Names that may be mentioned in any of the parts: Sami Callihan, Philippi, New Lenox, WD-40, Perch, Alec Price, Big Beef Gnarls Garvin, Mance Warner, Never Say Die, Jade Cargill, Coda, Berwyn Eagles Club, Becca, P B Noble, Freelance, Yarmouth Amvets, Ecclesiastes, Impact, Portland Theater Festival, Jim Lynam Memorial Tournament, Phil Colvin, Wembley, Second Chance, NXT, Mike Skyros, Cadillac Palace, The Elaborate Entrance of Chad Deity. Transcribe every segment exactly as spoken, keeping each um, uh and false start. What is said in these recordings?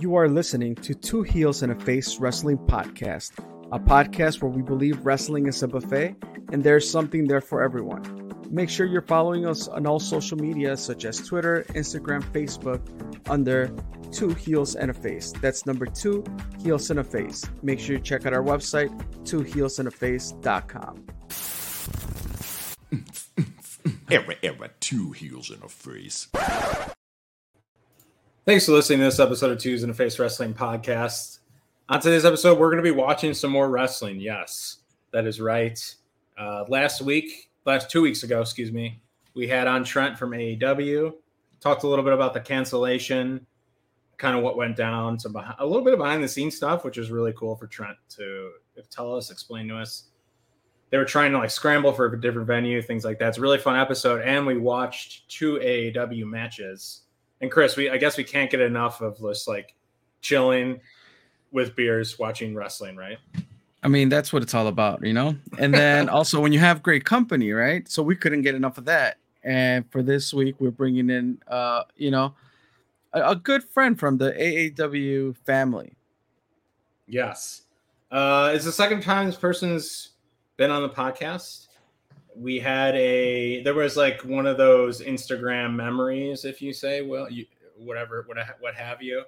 You are listening to Two Heels and a Face Wrestling Podcast, a podcast where we believe wrestling is a buffet and there's something there for everyone. Make sure you're following us on all social media such as Twitter, Instagram, Facebook under Two Heels and a Face. That's number two, Heels and a Face. Make sure you check out our website, two heels and a face dot com. Era, era, two heels and a face. Thanks for listening to this episode of Twos in a Face Wrestling Podcast. On today's episode, we're going to be watching some more wrestling. Yes, that is right. Uh, last week, last two weeks ago, excuse me, we had on Trent from A E W. Talked a little bit about the cancellation, kind of what went down, some behind, a little bit of behind-the-scenes stuff, which is really cool for Trent to tell us, explain to us. They were trying to like scramble for a different venue, things like that. It's a really fun episode, and we watched two A E W matches. And Chris, we I guess we can't get enough of just like chilling with beers, watching wrestling, right? I mean, that's what it's all about, you know? And then also when you have great company, right? So we couldn't get enough of that. And for this week, we're bringing in, uh, you know, a, a good friend from the A A W family. Yes. Uh, it's the second time this person's been on the podcast. We had a, there was like one of those Instagram memories, if you say, well, you, whatever, what, what have you.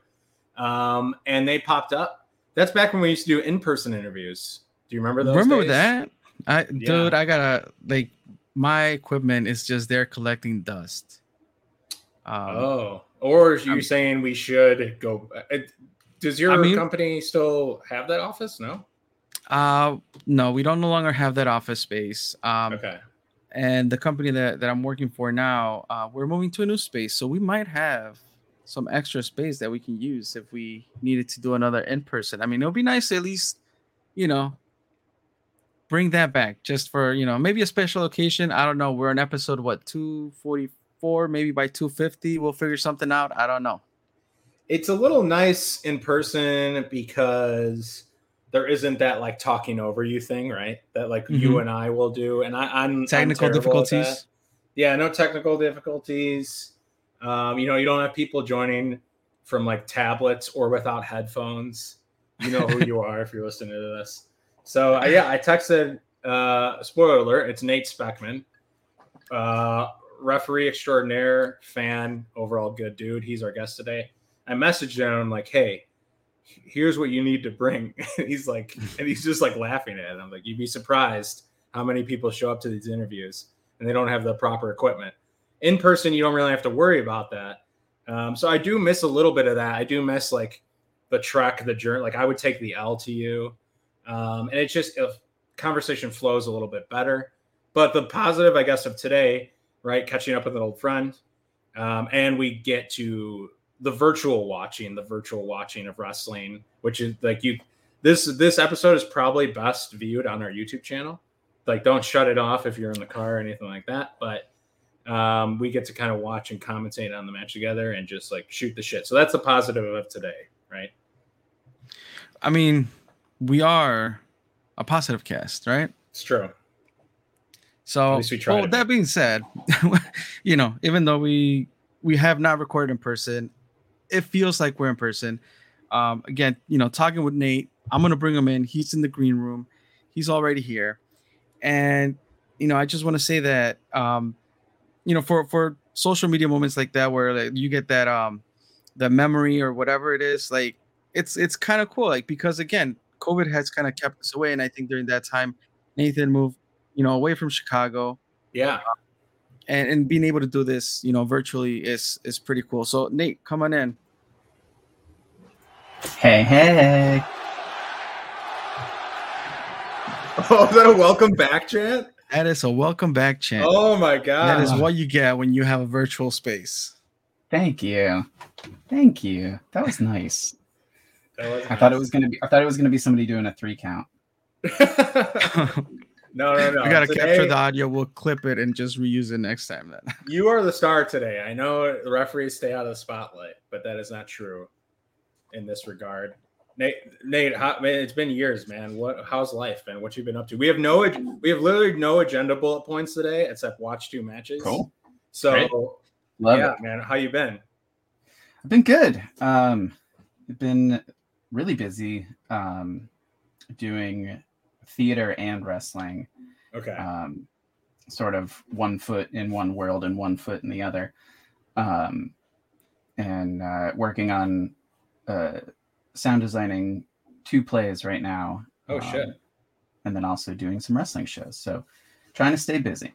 Um, and they popped up. That's back when we used to do in-person interviews. Do you remember those Remember days? that? I, yeah. Dude, I gotta, like, my equipment is just there collecting dust. Um, oh, or are you I'm, saying we should go, it, does your I mean, company still have that office? No. Uh, no, we don't no longer have that office space. Um, okay. And the company that, that I'm working for now, uh, we're moving to a new space. So we might have some extra space that we can use if we needed to do another in-person. I mean, it'll be nice to at least, you know, bring that back just for, you know, maybe a special occasion. I don't know. We're on episode, what, two forty-four, maybe by two fifty. We'll figure something out. I don't know. It's a little nice in person because there isn't that like talking over you thing, right? That like mm-hmm. you and I will do. And I, I'm technical I'm difficulties. Yeah, no technical difficulties. Um, you know, you don't have people joining from like tablets or without headphones. You know who you are if you're listening to this. So uh, yeah, I texted. Uh, spoiler alert: it's Nate Speckman, uh, referee extraordinaire, fan, overall good dude. He's our guest today. I messaged him like, "Hey, here's what you need to bring." He's like, and he's just like laughing at it. I'm like, you'd be surprised how many people show up to these interviews and they don't have the proper equipment. In person, you don't really have to worry about that. Um, so I do miss a little bit of that. I do miss like the trek, the journey. Like I would take the L to you. Um, and it's just, if conversation flows a little bit better. But the positive, I guess, of today, right? Catching up with an old friend. Um, and we get to the virtual watching, the virtual watching of wrestling, which is like you, this, this episode is probably best viewed on our YouTube channel. Like don't shut it off if you're in the car or anything like that. But um, we get to kind of watch and commentate on the match together and just like shoot the shit. So that's the positive of today. Right. I mean, we are a positive cast, right? It's true. So at least we tried. Well, that being said, you know, even though we, we have not recorded in person, it feels like we're in person. Um, again, you know, talking with Nate, I'm going to bring him in. He's in the green room. He's already here. And, you know, I just want to say that, um, you know, for, for social media moments like that, where like, you get that, um, the memory or whatever it is, like it's, it's kind of cool. Like, because again, COVID has kind of kept us away. And I think during that time, Nathan moved, you know, away from Chicago. Yeah. Uh, And, and being able to do this, you know, virtually is is pretty cool. So, Nate, come on in. Hey, hey. Oh, is that a welcome back chant? That is a welcome back chant. Oh, my God. That is what you get when you have a virtual space. Thank you. Thank you. That was nice. That was I nice. thought it was going to be I thought it was going to be somebody doing a three count. No, no, no. We got to capture the audio. We'll clip it and just reuse it next time. Then you are the star today. I know the referees stay out of the spotlight, but that is not true in this regard. Nate, Nate, how, man, it's been years, man. What? How's life, man? What you been up to? We have no, we have literally no agenda bullet points today except watch two matches. Cool. So, Great. Love yeah, it. man. How you been? I've been good. Um, been really busy um, doing theater and wrestling. Okay. Um, sort of one foot in one world and one foot in the other. Um, and uh, working on uh, sound designing two plays right now. Oh, um, shit. And then also doing some wrestling shows. So trying to stay busy.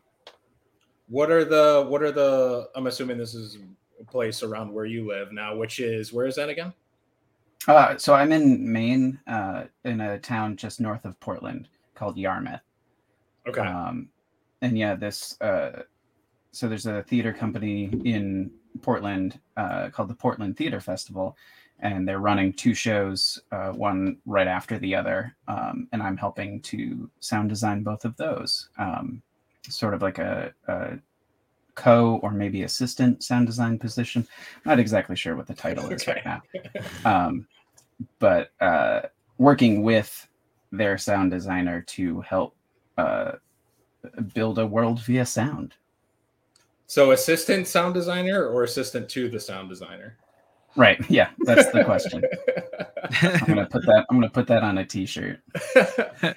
What are the, what are the, I'm assuming this is a place around where you live now, which is, where is that again? Uh, so I'm in Maine, uh, in a town just north of Portland called Yarmouth. Okay. Um, and yeah, this, uh, so there's a theater company in Portland uh, called the Portland Theater Festival, and they're running two shows, uh, one right after the other. Um, and I'm helping to sound design both of those. Um, sort of like a, a co or maybe assistant sound design position. I'm not exactly sure what the title is okay. right now. Um, but uh, working with their sound designer to help uh, build a world via sound. So assistant sound designer or assistant to the sound designer? Right. Yeah, that's the question. I'm gonna put that. I'm gonna put that on a T-shirt.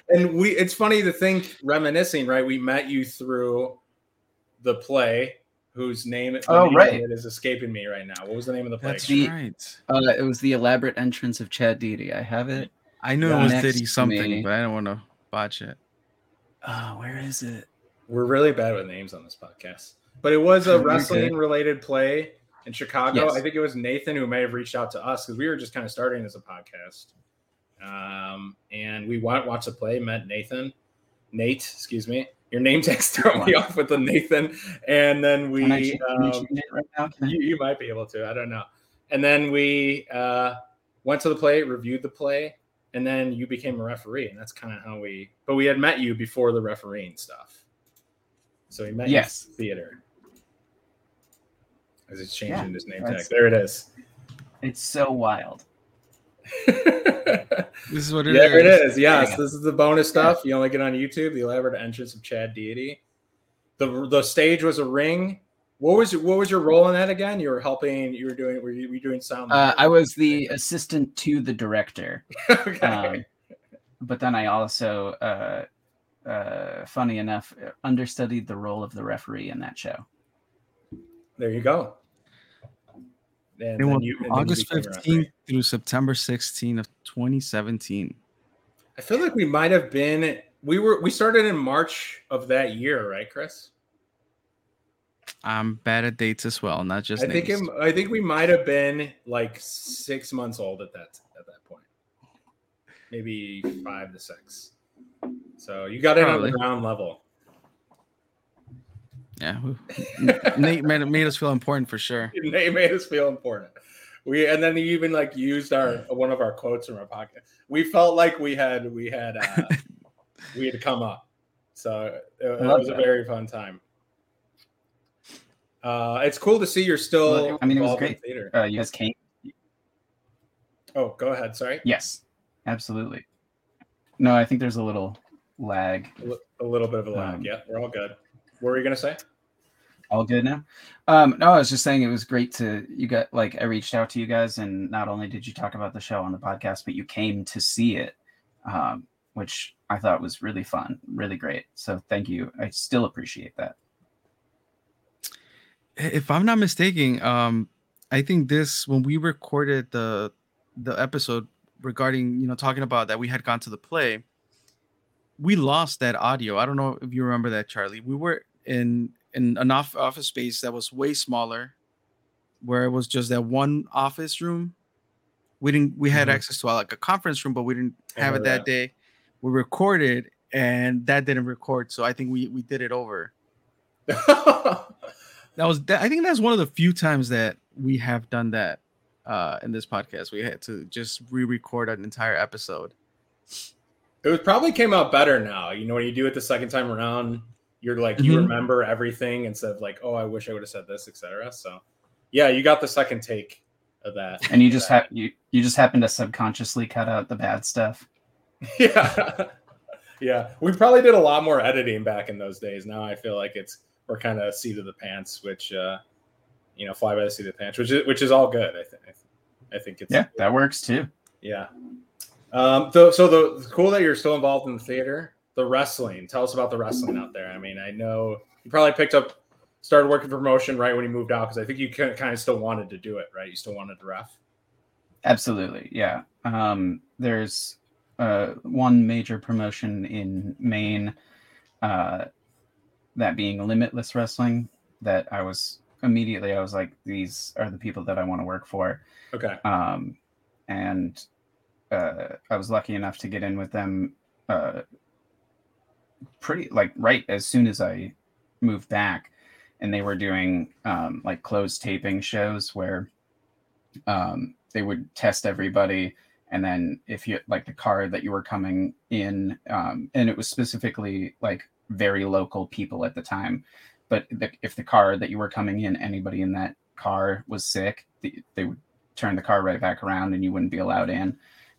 And we. It's funny to think, reminiscing, right? We met you through the play, whose name. Oh, name right. It is escaping me right now. What was the name of the play? That's the, right. Uh, it was The Elaborate Entrance of Chad Deity. I have it. I knew it was Deity something, but I don't want to botch it. Oh, where is it? We're really bad with names on this podcast. But it was a wrestling-related play. In Chicago, yes. I think it was Nathan who may have reached out to us because we were just kind of starting as a podcast. Um, and we went, watched the play, met Nathan, Nate, excuse me. Your name tag's throwing me off with the Nathan. And then we, change, um, right now? You, you might be able to, I don't know. And then we uh, went to the play, reviewed the play, and then you became a referee. And that's kind of how we, but we had met you before the refereeing stuff. So we met yes. you in the theater. As it's changing yeah, his name tag. There it is. It's so wild. This is what it yeah, is. There it is. Yes. This is the bonus stuff. You only get on YouTube, The Elaborate Entrance of Chad Deity. The the stage was a ring. What was what was your role in that again? You were helping, you were doing were you, were you doing sound? Uh, I was the assistant to the director. Okay. Um, but then I also uh, uh, funny enough, understudied the role of the referee in that show. There you go. And then you, and August fifteenth through September sixteenth of twenty seventeen. I feel like we might have been, we were, we started in March of that year, right, Chris? I'm bad at dates as well, not just I names. think it, I think we might have been like six months old at that at that point. Maybe five to six. So you got it on the ground level. Yeah, Nate made, made us feel important for sure. Nate made us feel important. We and then he even like used our one of our quotes from our podcast. We felt like we had we had uh, we had come up. So it, it was that. a very fun time. Uh, it's cool to see you're still. I mean, it was great. Uh, you guys came. Oh, go ahead. Sorry. Yes, absolutely. No, I think there's a little lag. A, l- a little bit of a lag. Um, yeah, we're all good. What were you gonna say? All good now. Um, no, I was just saying it was great to you got like I reached out to you guys, and not only did you talk about the show on the podcast, but you came to see it, um, which I thought was really fun, really great. So thank you. I still appreciate that. If I'm not mistaken, um, I think this when we recorded the the episode regarding you know talking about that we had gone to the play. We lost that audio. I don't know if you remember that, Charlie. We were in, in an off- office space that was way smaller, where it was just that one office room. We didn't. We had mm-hmm. access to like a conference room, but we didn't have it that, that day. We recorded, and that didn't record. So I think we we did it over. that was. That, I think that's one of the few times that we have done that uh, in this podcast. We had to just re-record an entire episode. It was probably came out better now. You know, when you do it the second time around, you're like, mm-hmm. you remember everything instead of like, oh, I wish I would have said this, et cetera. So yeah, you got the second take of that. And you just have you you just happen to subconsciously cut out the bad stuff. Yeah. yeah. We probably did a lot more editing back in those days. Now I feel like it's we're kind of seat of the pants, which uh, you know, fly by the seat of the pants, which is which is all good, I think. I think it's yeah, cool. That works too. Yeah. Um, so, so the cool that you're still involved in the theater, the wrestling. Tell us about the wrestling out there. I mean, I know you probably picked up, started working for promotion right when you moved out, because I think you kind of still wanted to do it, right? You still wanted to ref. Absolutely, yeah. Um, there's uh, one major promotion in Maine, uh, that being Limitless Wrestling, that I was immediately, I was like, these are the people that I want to work for. Okay. Um, and uh, I was lucky enough to get in with them uh, pretty, like, right as soon as I moved back. And they were doing um, like closed taping shows where um, they would test everybody. And then if you like the card that you were coming in, um, and it was specifically like very local people at the time. But the, if the car that you were coming in, anybody in that car was sick, the, they would turn the car right back around and you wouldn't be allowed in.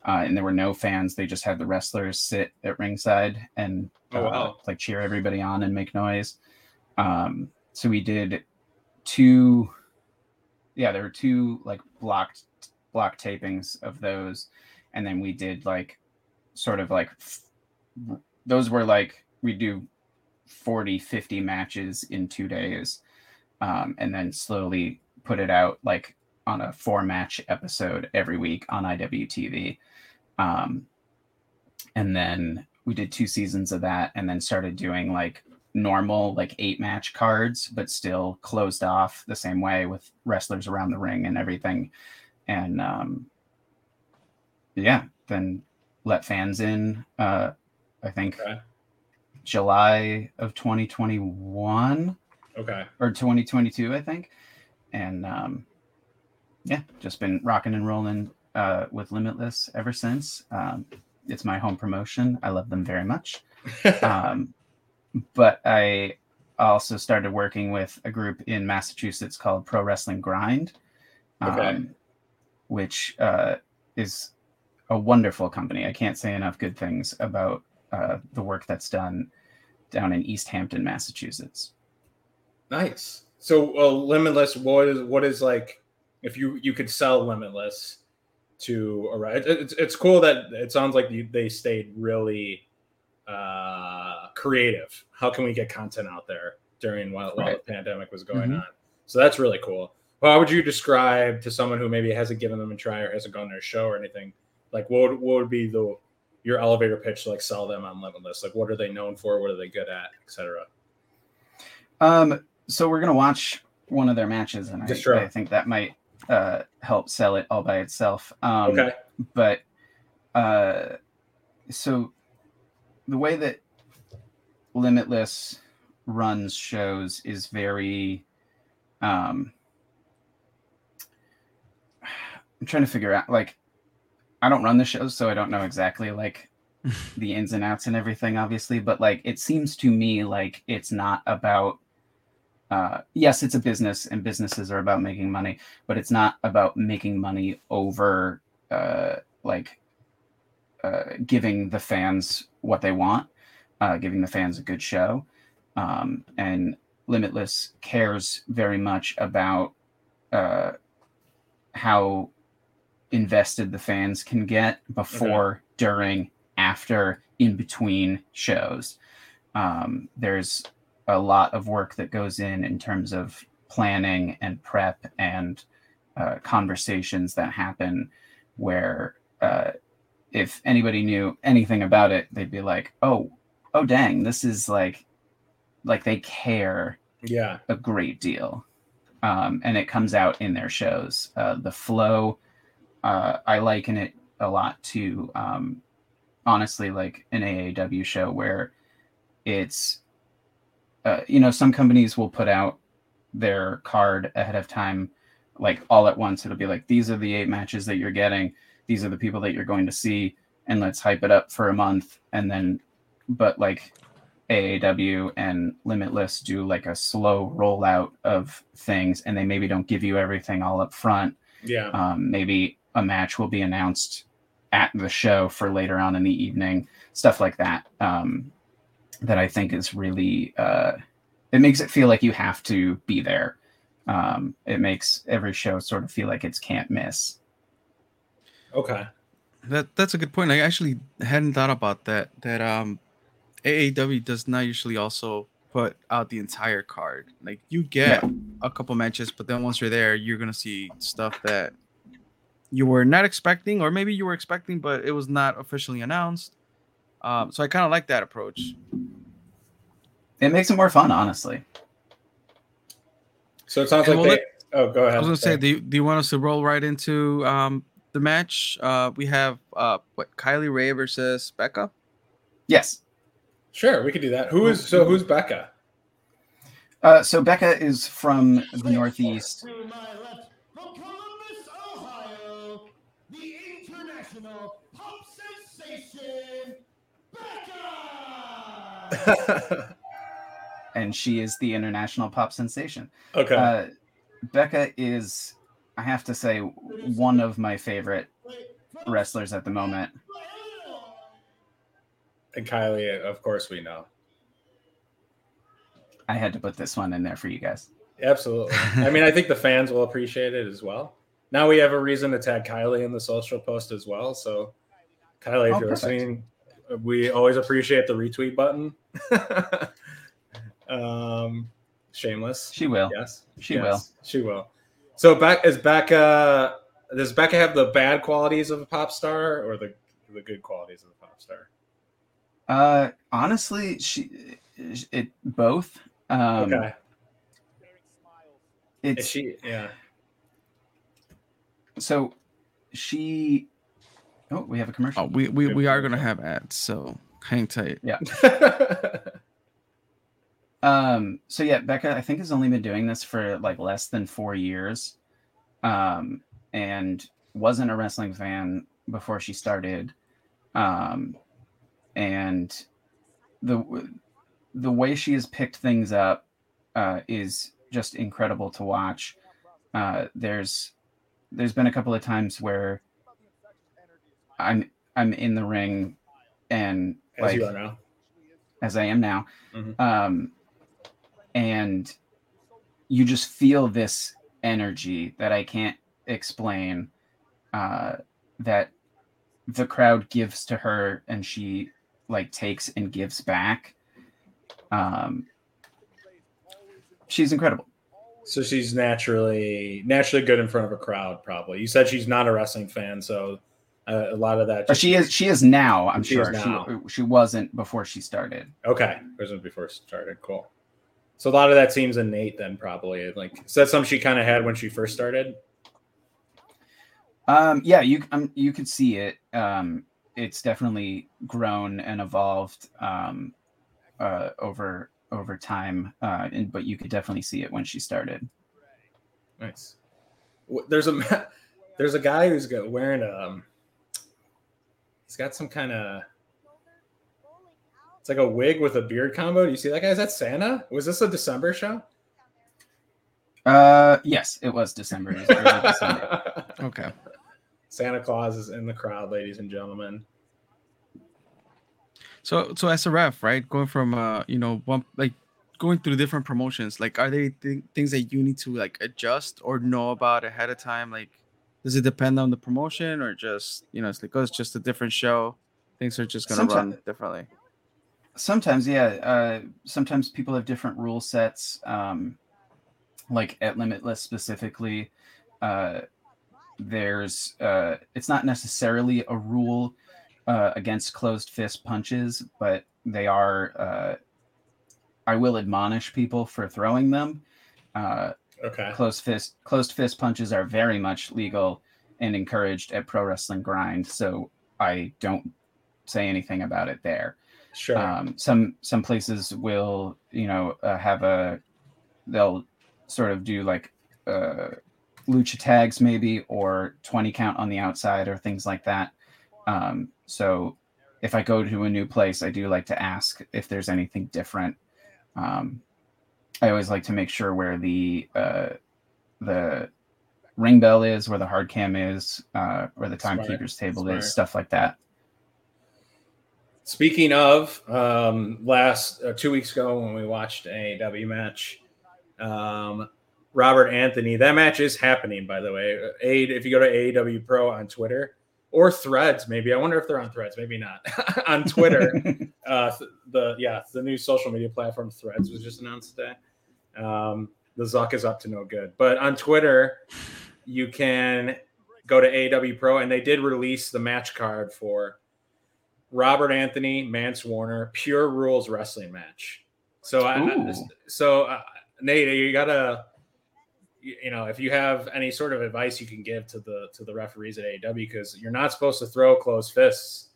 Uh, and there were no fans. They just had the wrestlers sit at ringside and oh, wow. uh, like cheer everybody on and make noise. Um, so we did two, yeah, there were two like blocked block tapings of those. And then we did like sort of like, those were like, we do forty, fifty matches in two days um, and then slowly put it out like on a four match episode every week on I W T V. Um, and then we did two seasons of that and then started doing like normal, like eight match cards, but still closed off the same way with wrestlers around the ring and everything. And um, yeah, then let fans in, uh, I think. Okay. July of twenty twenty-one, okay, or twenty twenty-two, I think, and um, yeah, just been rocking and rolling uh, with Limitless ever since. Um, it's my home promotion. I love them very much, um, but I also started working with a group in Massachusetts called Pro Wrestling Grind, um, okay, which uh, is a wonderful company. I can't say enough good things about. Uh, the work that's done down in East Hampton, Massachusetts. Nice. So uh, Limitless, what is what is like if you, you could sell Limitless to a right? It's it's cool that it sounds like you, they stayed really uh, creative. How can we get content out there during while, while right. the pandemic was going mm-hmm. on? So that's really cool. Well, how would you describe to someone who maybe hasn't given them a try or hasn't gone to a show or anything? Like what would, what would be the your elevator pitch to like sell them on Limitless? Like what are they known for? What are they good at, et cetera? Um, so we're going to watch one of their matches and I, I think that might uh, help sell it all by itself. Um, okay. But uh, so the way that Limitless runs shows is very, um, I'm trying to figure out like, I don't run the shows, so I don't know exactly like the ins and outs and everything, obviously. But like, it seems to me like it's not about, uh, yes, it's a business and businesses are about making money, but it's not about making money over uh, like uh, giving the fans what they want, uh, giving the fans a good show. Um, and Limitless cares very much about uh, how invested the fans can get before, okay. during, after, in between shows. Um, there's a lot of work that goes in in terms of planning and prep and uh, conversations that happen where uh, if anybody knew anything about it, they'd be like, oh, oh, dang, this is like, like they care yeah. a great deal. Um, and it comes out in their shows. Uh, the flow, Uh, I liken it a lot to, um, honestly, like an A A W show where it's, uh, you know, some companies will put out their card ahead of time, like all at once. It'll be like, these are the eight matches that you're getting. These are the people that you're going to see. And let's hype it up for a month. And then, but like A A W and Limitless do like a slow rollout of things. And they maybe don't give you everything all up front. Yeah. Um, maybe a match will be announced at the show for later on in the evening, stuff like that, um, that I think is really, uh, it makes it feel like you have to be there. Um, it makes every show sort of feel like it's can't miss. Okay. That that's a good point. I actually hadn't thought about that. That um, A A W does not usually also put out the entire card. Like you get yeah. a couple matches, but then once you're there, you're gonna see stuff that you were not expecting, or maybe you were expecting, but it was not officially announced. Um, so I kind of like that approach. It makes it more fun, honestly. So it sounds and like we'll they. Let... Oh, go ahead. I was gonna say, do you, do you want us to roll right into um? The match, uh, we have uh, what Kylie Rae versus Becca. Yes, sure, we could do that. Who is so? Who's Becca? Uh, so Becca is from the Northeast. To my left, from Columbus, Ohio, the international pop sensation, Becca. And she is the international pop sensation. Okay, uh, Becca is. I have to say, one of my favorite wrestlers at the moment. And Kylie, of course, we know. I had to put this one in there for you guys. Absolutely. I mean, I think the fans will appreciate it as well. Now we have a reason to tag Kylie in the social post as well. So, Kylie, if oh, you're perfect. listening, we always appreciate the retweet button. um, shameless. She will. Yes. She yes. will. She will. So back is Becca. Does Becca have the bad qualities of a pop star, or the the good qualities of a pop star? Uh, honestly, she it both. Um, okay. It's is she yeah. So she. Oh, we have a commercial. Oh, we we, we are gonna have ads, so hang tight. Yeah. Um, so yeah, Becca, I think, has only been doing this for like less than four years, um, and wasn't a wrestling fan before she started. Um, and the, the way she has picked things up, uh, is just incredible to watch. Uh, there's, there's been a couple of times where I'm, I'm in the ring and like, as you are now. As I am now. Mm-hmm. Um, and you just feel this energy that I can't explain, uh, that the crowd gives to her and she like takes and gives back. Um, she's incredible. So she's naturally, naturally good in front of a crowd. Probably. You said she's not a wrestling fan. So uh, a lot of that. Just, she is, she is now. I'm she sure now. She, she wasn't before she started. Okay. Wasn't before she started. Cool. So a lot of that seems innate then, probably. Like, is that something she kind of had when she first started? Um, yeah, you um, you could see it. Um, it's definitely grown and evolved um, uh, over over time, uh, and, but you could definitely see it when she started. Nice. There's a there's a guy who's got wearing a um, he's got some kind of. It's like a wig with a beard combo. Do you see that guy? Is that Santa? Was this a December show? Uh, yes, it was December. It was early December. Okay. Santa Claus is in the crowd, ladies and gentlemen. So, so as a ref, right, going from uh, you know, one, like going through different promotions, like are there th- things that you need to like adjust or know about ahead of time? Like, does it depend on the promotion or just you know, it's like oh, it's just a different show. Things are just gonna Sometimes- run differently. Sometimes, yeah. Uh, sometimes people have different rule sets. Um, like at Limitless specifically, uh, there's uh, it's not necessarily a rule uh, against closed fist punches, but they are. Uh, I will admonish people for throwing them. Uh, okay. Closed fist, closed fist punches are very much legal and encouraged at Pro Wrestling Grind, so I don't say anything about it there. Sure. Um, some some places will, you know, uh, have a, they'll sort of do like uh, lucha tags maybe, or twenty count on the outside or things like that. Um, so if I go to a new place, I do like to ask if there's anything different. Um, I always like to make sure where the uh, the ring bell is, where the hard cam is, uh, where the timekeeper's table Smart. is, stuff like that. Speaking of, um, last uh, two weeks ago when we watched an A E W match, um, Robert Anthony, that match is happening, by the way. A- if you go to A E W Pro on Twitter, or Threads. Maybe I wonder if they're on Threads. Maybe not. On Twitter, uh, the yeah, the new social media platform Threads was just announced today. Um, the Zuck is up to no good. But on Twitter, you can go to A E W Pro, and they did release the match card for Robert Anthony, Mance Warner, Pure Rules Wrestling match. So, I, so uh, Nate, you gotta, you know, if you have any sort of advice you can give to the to the referees at A E W, because you're not supposed to throw closed fists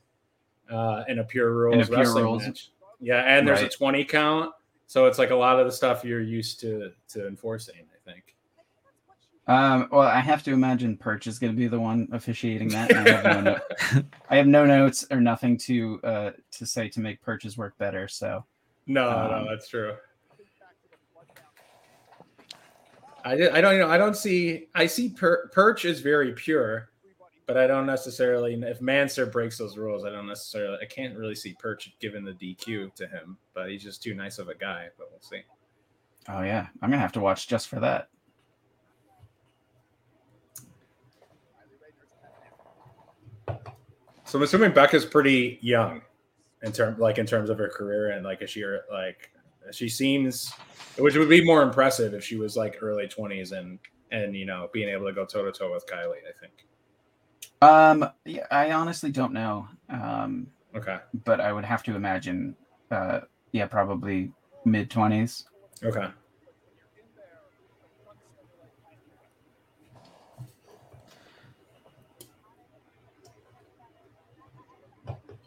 uh, in a Pure Rules a pure Wrestling rules. match. Yeah, and there's right. a twenty count, so it's like a lot of the stuff you're used to to enforcing, I think. Um, well, I have to imagine Perch is going to be the one officiating that. I have, no no- I have no notes or nothing to uh, to say to make Perch's work better. So, no, um, no, that's true. I did, I don't you know I don't see I see per, Perch is very pure, but I don't necessarily if Manser breaks those rules. I don't necessarily I can't really see Perch giving the D Q to him, but he's just too nice of a guy. But we'll see. Oh yeah, I'm gonna have to watch just for that. So I'm assuming Becca's pretty young in term like in terms of her career, and like is she like she seems, which would be more impressive if she was like early twenties and and you know being able to go toe to toe with Kylie, I think. Um, yeah, I honestly don't know. Um, okay, but I would have to imagine, uh, yeah, probably mid twenties. Okay.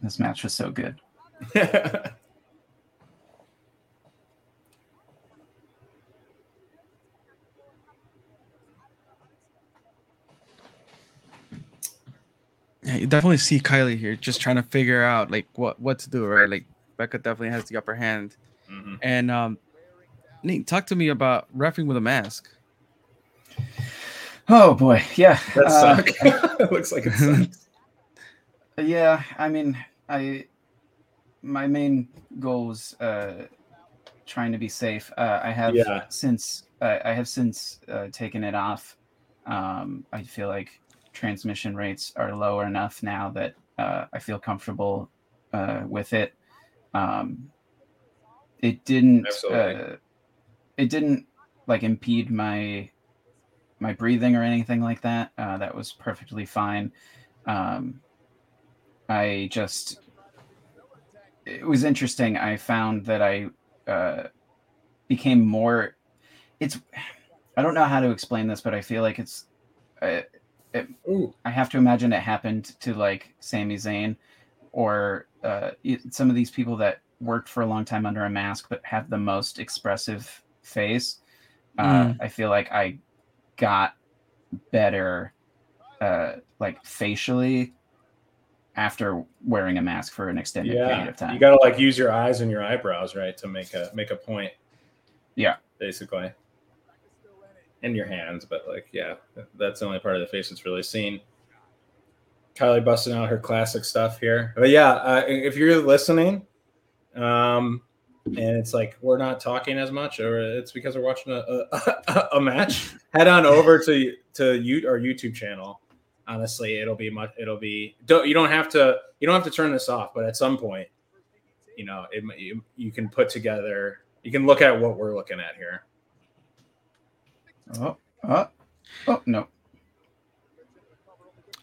This match was so good. Yeah, you definitely see Kylie here just trying to figure out like what, what to do, right? Like Becca definitely has the upper hand. Mm-hmm. And um, Nate, talk to me about reffing with a mask. Oh boy, yeah. That sucks. Uh, it looks like it sucks. Yeah, I mean, I my main goal was uh, trying to be safe. Uh, I have yeah. since uh, I have since uh, taken it off. Um, I feel like transmission rates are lower enough now that uh, I feel comfortable uh, with it. Um, it didn't. Uh, it didn't like impede my my breathing or anything like that. Uh, that was perfectly fine. Um, I just, it was interesting. I found that I uh, became more, it's, I don't know how to explain this, but I feel like it's, uh, it, I have to imagine it happened to like Sami Zayn or uh, some of these people that worked for a long time under a mask, but have the most expressive face. Mm. Uh, I feel like I got better uh, like facially after wearing a mask for an extended yeah. period of time. You got to like use your eyes and your eyebrows, right, to make a make a point. Yeah, basically. And your hands, but like yeah, that's the only part of the face that's really seen. Kylie busting out her classic stuff here. But yeah, uh, if you're listening um and it's like we're not talking as much or it's because we're watching a a, a match, head on over to to you our YouTube channel. Honestly, it'll be much. It'll be. Don't, you don't have to. You don't have to turn this off. But at some point, you know, it, you, you can put together. You can look at what we're looking at here. Oh, oh, oh no!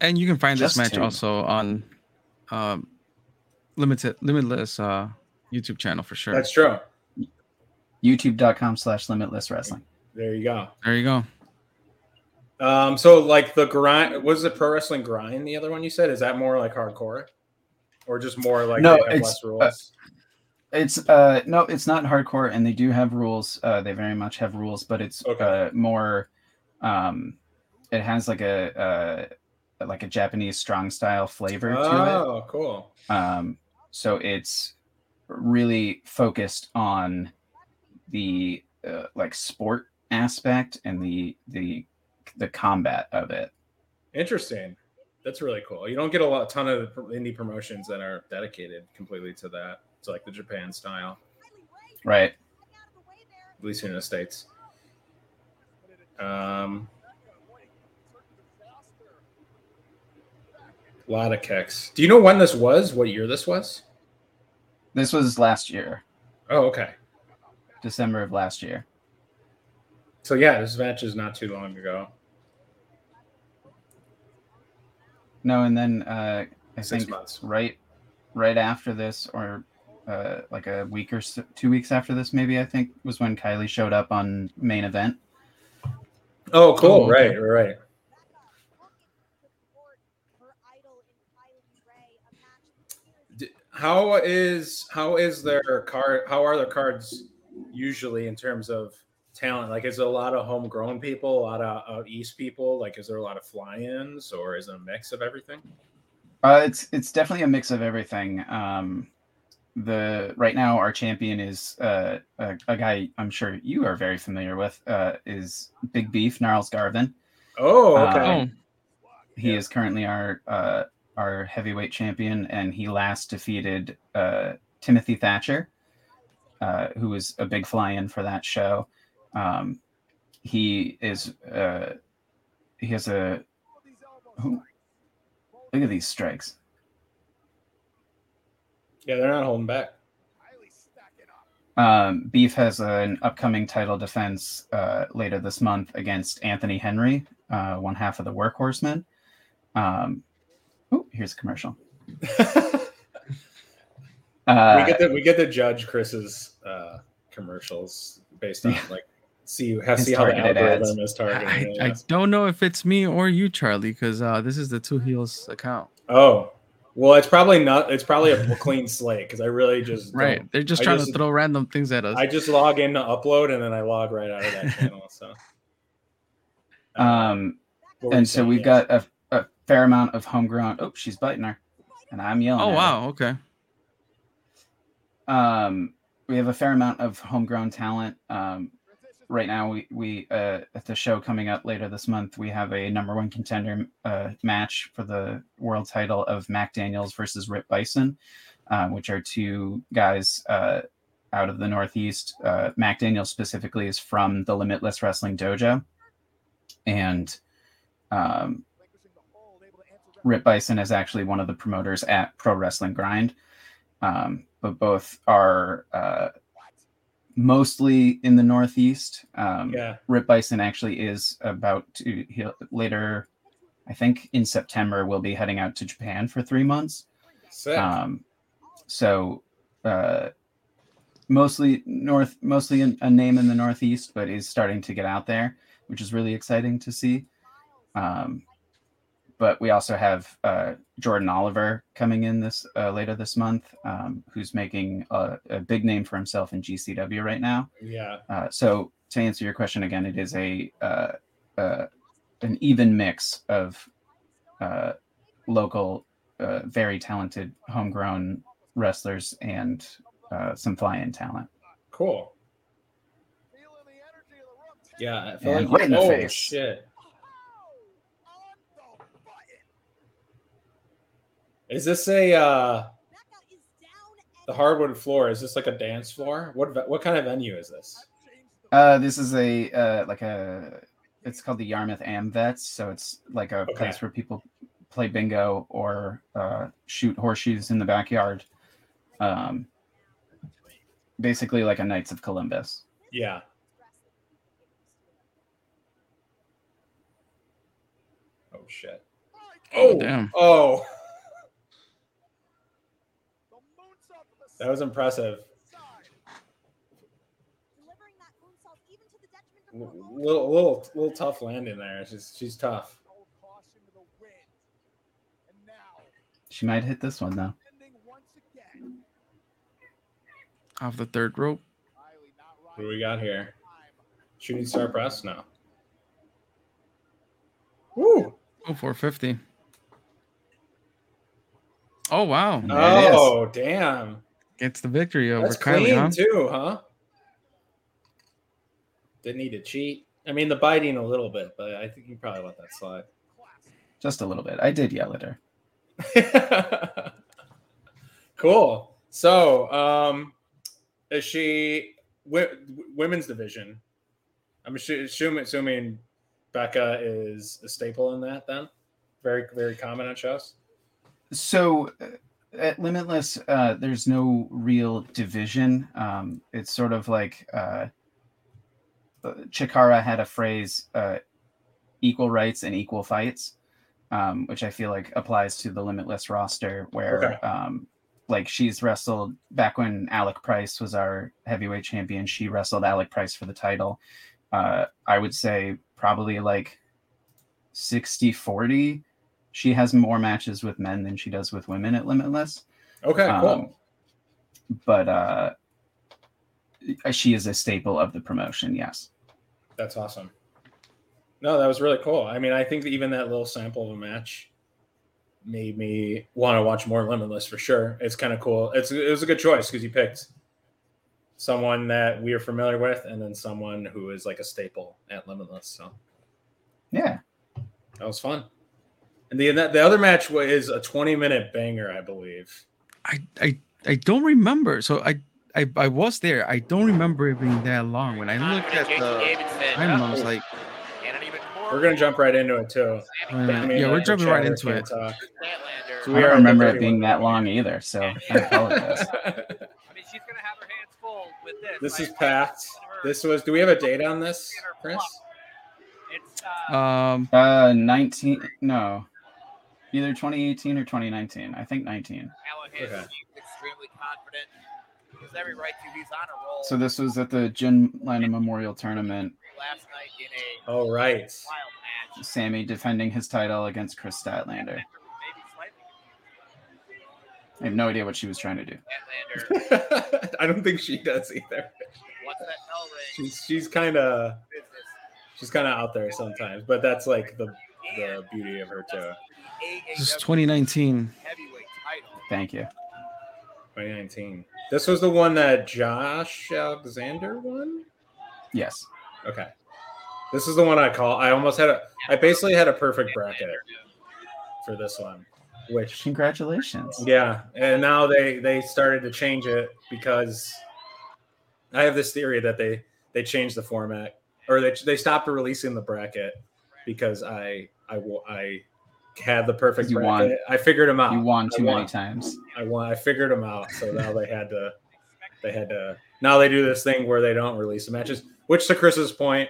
And you can find Just this match ten. also on um, limited, limitless uh, YouTube channel for sure. That's true. YouTube dot com slash limitless wrestling There you go. There you go. Um, so like the grind, was it Pro Wrestling Grind? The other one you said, is that more like hardcore or just more like no, they have less rules? Uh, it's, uh, no, it's not hardcore and they do have rules. Uh, they very much have rules, but it's, okay. uh, more, um, it has like a, uh, like a Japanese strong style flavor oh, to it. Oh, cool. Um, so it's really focused on the, uh, like sport aspect and the, the, the combat of it. Interesting. That's really cool. You don't get a lot, ton of indie promotions that are dedicated completely to that. It's like the Japan style. Right. At least here in the States. Um, A lot of kicks. Do you know when this was? What year this was? This was last year. Oh, okay. December of last year. So, yeah, this match is not too long ago. No, and then uh, I Six think months. right right after this, or uh, like a week or so, two weeks after this, maybe, I think, was when Kylie showed up on Main Event. Oh, cool. Oh, right, okay. right. How is how is their card? How are their cards usually in terms of talent? Like, is it a lot of homegrown people, a lot of out east people? Like, is there a lot of fly-ins, or is it a mix of everything? Uh, it's it's definitely a mix of everything. Um, the right now our champion is uh, a, a guy I'm sure you are very familiar with. Uh, is Big Beef Gnarls Garvin? Oh, okay. Um, he yeah. is currently our. Uh, our heavyweight champion, and he last defeated uh, Timothy Thatcher, uh, who was a big fly-in for that show. Um, he is, uh, he has a, oh, look at these strikes. Yeah, they're not holding back. Um, Beef has a, an upcoming title defense uh, later this month against Anthony Henry, uh, one half of the Workhorsemen. Um, Oh, here's a commercial. uh, we get the we get to judge Chris's uh, commercials based on yeah. like see how see how the algorithm is targeting. I, I don't know if it's me or you, Charlie, because uh, this is the Two Heels account. Oh, well, it's probably not. It's probably a clean slate because I really just right. Don't. They're just I trying just, to throw random things at us. I just log in to upload and then I log right out of that channel. So, um, um and so we've got a. fair amount of homegrown. Oh, she's biting her, and I'm yelling. Oh, at wow. her. Okay. Um, we have a fair amount of homegrown talent. Um, right now, we we uh, at the show coming up later this month, we have a number one contender uh, match for the world title of Mac Daniels versus Rip Bison, uh, which are two guys uh, out of the Northeast. Uh, Mac Daniels specifically is from the Limitless Wrestling Dojo, and um. Rip Bison is actually one of the promoters at Pro Wrestling Grind, um, but both are uh, mostly in the Northeast. Um, yeah. Rip Bison actually is about to he'll, later, I think in September, we'll be heading out to Japan for three months. Sick. Um, so uh, mostly North, mostly a name in the Northeast, but is starting to get out there, which is really exciting to see. Um, But we also have uh, Jordan Oliver coming in this uh, later this month, um, who's making a, a big name for himself in G C W right now. Yeah. Uh, so to answer your question again, it is a uh, uh, an even mix of uh, local, uh, very talented homegrown wrestlers and uh, some fly-in talent. Cool. Yeah. I feel and like right in the oh, face. Shit. Is this a uh, the hardwood floor? Is this like a dance floor? What what kind of venue is this? Uh, this is a uh, like a it's called the Yarmouth Amvets, so it's like a okay. place where people play bingo or uh, shoot horseshoes in the backyard. Um, basically like a Knights of Columbus. Yeah. Oh shit! Oh, oh damn! Oh. That was impressive. Little, little, little tough landing there. She's, she's tough. She might hit this one though. Off the third rope. What do we got here? Shooting star press now. Woo! Oh, four fifty. Oh wow! Oh damn! Gets the victory over That's Kylie, clean huh? too, huh? Didn't need to cheat. I mean, the biting a little bit, but I think you probably let that slide. Just a little bit. I did yell at her. Cool. So, um, is she w- women's division? I'm assuming, assuming Becca is a staple in that. Then, very, very common on shows. so at Limitless, uh, there's no real division. Um, it's sort of like uh, Chikara had a phrase, uh, equal rights and equal fights, um, which I feel like applies to the Limitless roster where okay. um, like she's wrestled back when Alec Price was our heavyweight champion. She wrestled Alec Price for the title. Uh, I would say probably like sixty forty. She has more matches with men than she does with women at Limitless. Okay, cool. Um, but uh, she is a staple of the promotion, yes. That's awesome. No, that was really cool. I mean, I think that even that little sample of a match made me want to watch more Limitless for sure. It's kind of cool. It's It was a good choice because you picked someone that we are familiar with and then someone who is like a staple at Limitless. So, yeah. That was fun. And the the other match is a twenty minute banger, I believe. I I, I don't remember. So I, I I was there. I don't remember it being that long. When I looked at the time, I was like, we're gonna jump right into it too. Uh, I mean, yeah, we're jumping right into it. Talk. So we I don't remember it being that long either. So I apologize. I mean, she's gonna have her hands full with this. This is packed. This was. Do we have a date on this, Chris? It's uh, um uh nineteen. No. Either twenty eighteen or twenty nineteen. I think nineteen. Alec is okay. Extremely confident. He has every right to. He's on a roll. So this was at the Jim Lynam Memorial Tournament. Last night in a oh, right. wild match. Sami defending his title against Kris Statlander. I have no idea what she was trying to do. I don't think she does either. What's that bell ring? She's she's kind of she's kind of out there sometimes, but that's like the the beauty of her too. This is twenty nineteen. Heavyweight title. Thank you. twenty nineteen. This was the one that Josh Alexander won? Yes. Okay. This is the one I call. I almost had a I basically had a perfect bracket for this one. Which congratulations. Yeah. And now they, they started to change it because I have this theory that they, they changed the format or they they stopped releasing the bracket because I I I had the perfect you bracket. Won. I figured them out. You won too won. many times. I won. I figured them out. So now they had to. They had to. Now they do this thing where they don't release the matches, which to Chris's point,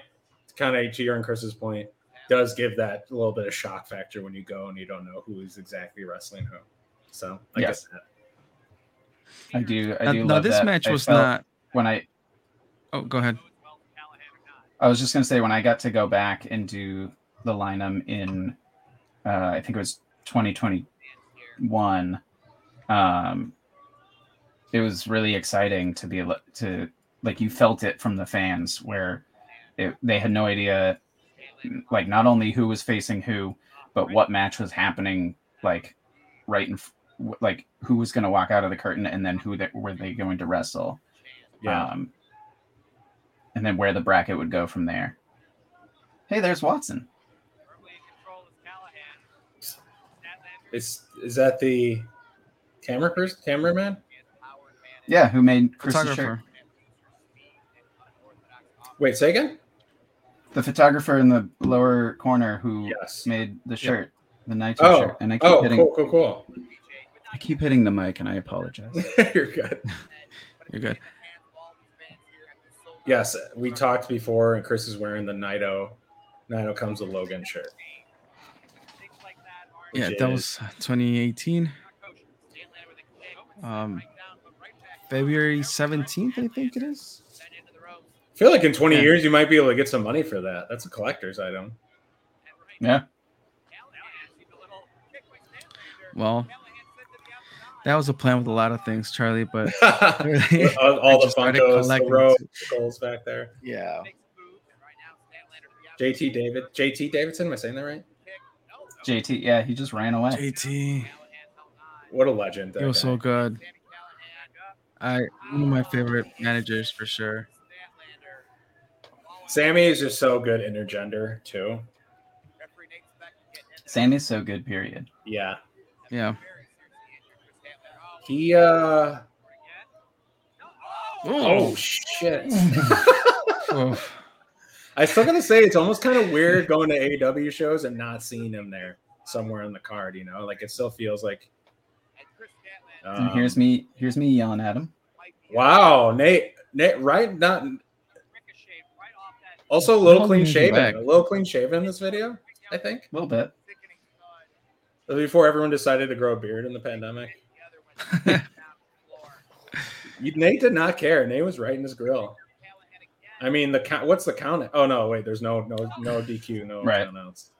kind of to your and Chris's point, does give that a little bit of shock factor when you go and you don't know who is exactly wrestling who. So I yes. guess that. I do. I do. Now, love now this that. match I was not when I. Oh, go ahead. I was just gonna say when I got to go back and do the Lynam in. Uh, I think it was twenty twenty-one. Um, it was really exciting to be to like you felt it from the fans where it, they had no idea like not only who was facing who, but what match was happening like right in like who was going to walk out of the curtain and then who they, were they going to wrestle, yeah. um, and then where the bracket would go from there. Hey, there's Watson. Is is that the camera person, cameraman? Yeah, who made Chris's shirt. Wait, say again? The photographer in the lower corner who yes. made the shirt, yeah. the Nitro oh. shirt. And I keep oh, hitting, cool, cool, cool. I keep hitting the mic, and I apologize. You're good. You're good. Yes, we talked before, and Chris is wearing the Nitro. Nitro comes with Logan shirt. Yeah, that was twenty eighteen. Um, February seventeenth, I think it is. I feel like in twenty yeah. years, you might be able to get some money for that. That's a collector's item. Yeah. Well, that was a plan with a lot of things, Charlie, but really, all, all the Funkos, the rope, the goals back there. Yeah. J T David, J T Davidson, am I saying that right? J T, yeah, he just ran away. J T, what a legend! He was guy. so good. I one of my favorite managers for sure. Sami is just so good intergender too. Sami's so good. Period. Yeah. Yeah. He. uh Oh shit. oh. I still gotta say it's almost kind of weird going to A E W shows and not seeing him there somewhere on the card, you know? Like it still feels like Um, and here's me. Here's me yelling at him. Wow, Nate. Nate, right? Not. Also, a little clean shaven. A little clean shaven in this video, I think. A little bit. Before everyone decided to grow a beard in the pandemic. Nate did not care. Nate was right in his grill. I mean, the count. What's the count? Oh no, wait. There's no no no D Q. No right. Announce.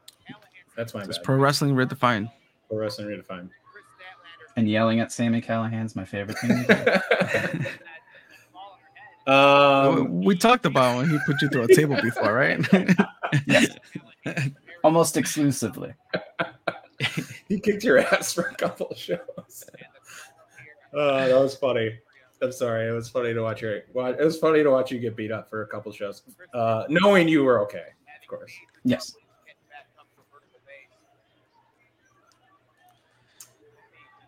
That's my bad. It's Pro Wrestling Redefined. Pro Wrestling Redefined. And yelling at Sammy Callahan's my favorite thing. um, we, we talked about when he put you through a table before, right? Yeah. Almost exclusively. He kicked your ass for a couple of shows. Oh, that was funny. I'm sorry. It was funny to watch you. It was funny to watch you get beat up for a couple of shows, uh, knowing you were okay, of course. Yes.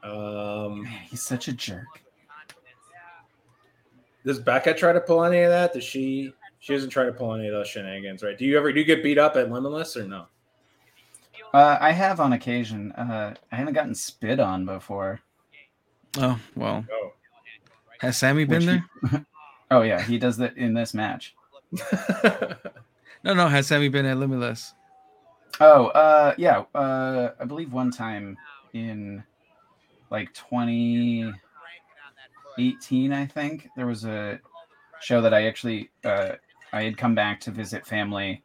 Um, Man, he's such a jerk. Does Becca try to pull any of that? Does she? She doesn't try to pull any of those shenanigans, right? Do you ever do you get beat up at Limitless or no? Uh, I have on occasion. Uh, I haven't gotten spit on before. Oh well. Oh. Has Sammy been Which there? He... Oh yeah, he does that in this match. no, no. Has Sammy been at Limitless? Oh, uh, yeah. Uh, I believe one time in. Like twenty eighteen, I think there was a show that I actually uh, I had come back to visit family,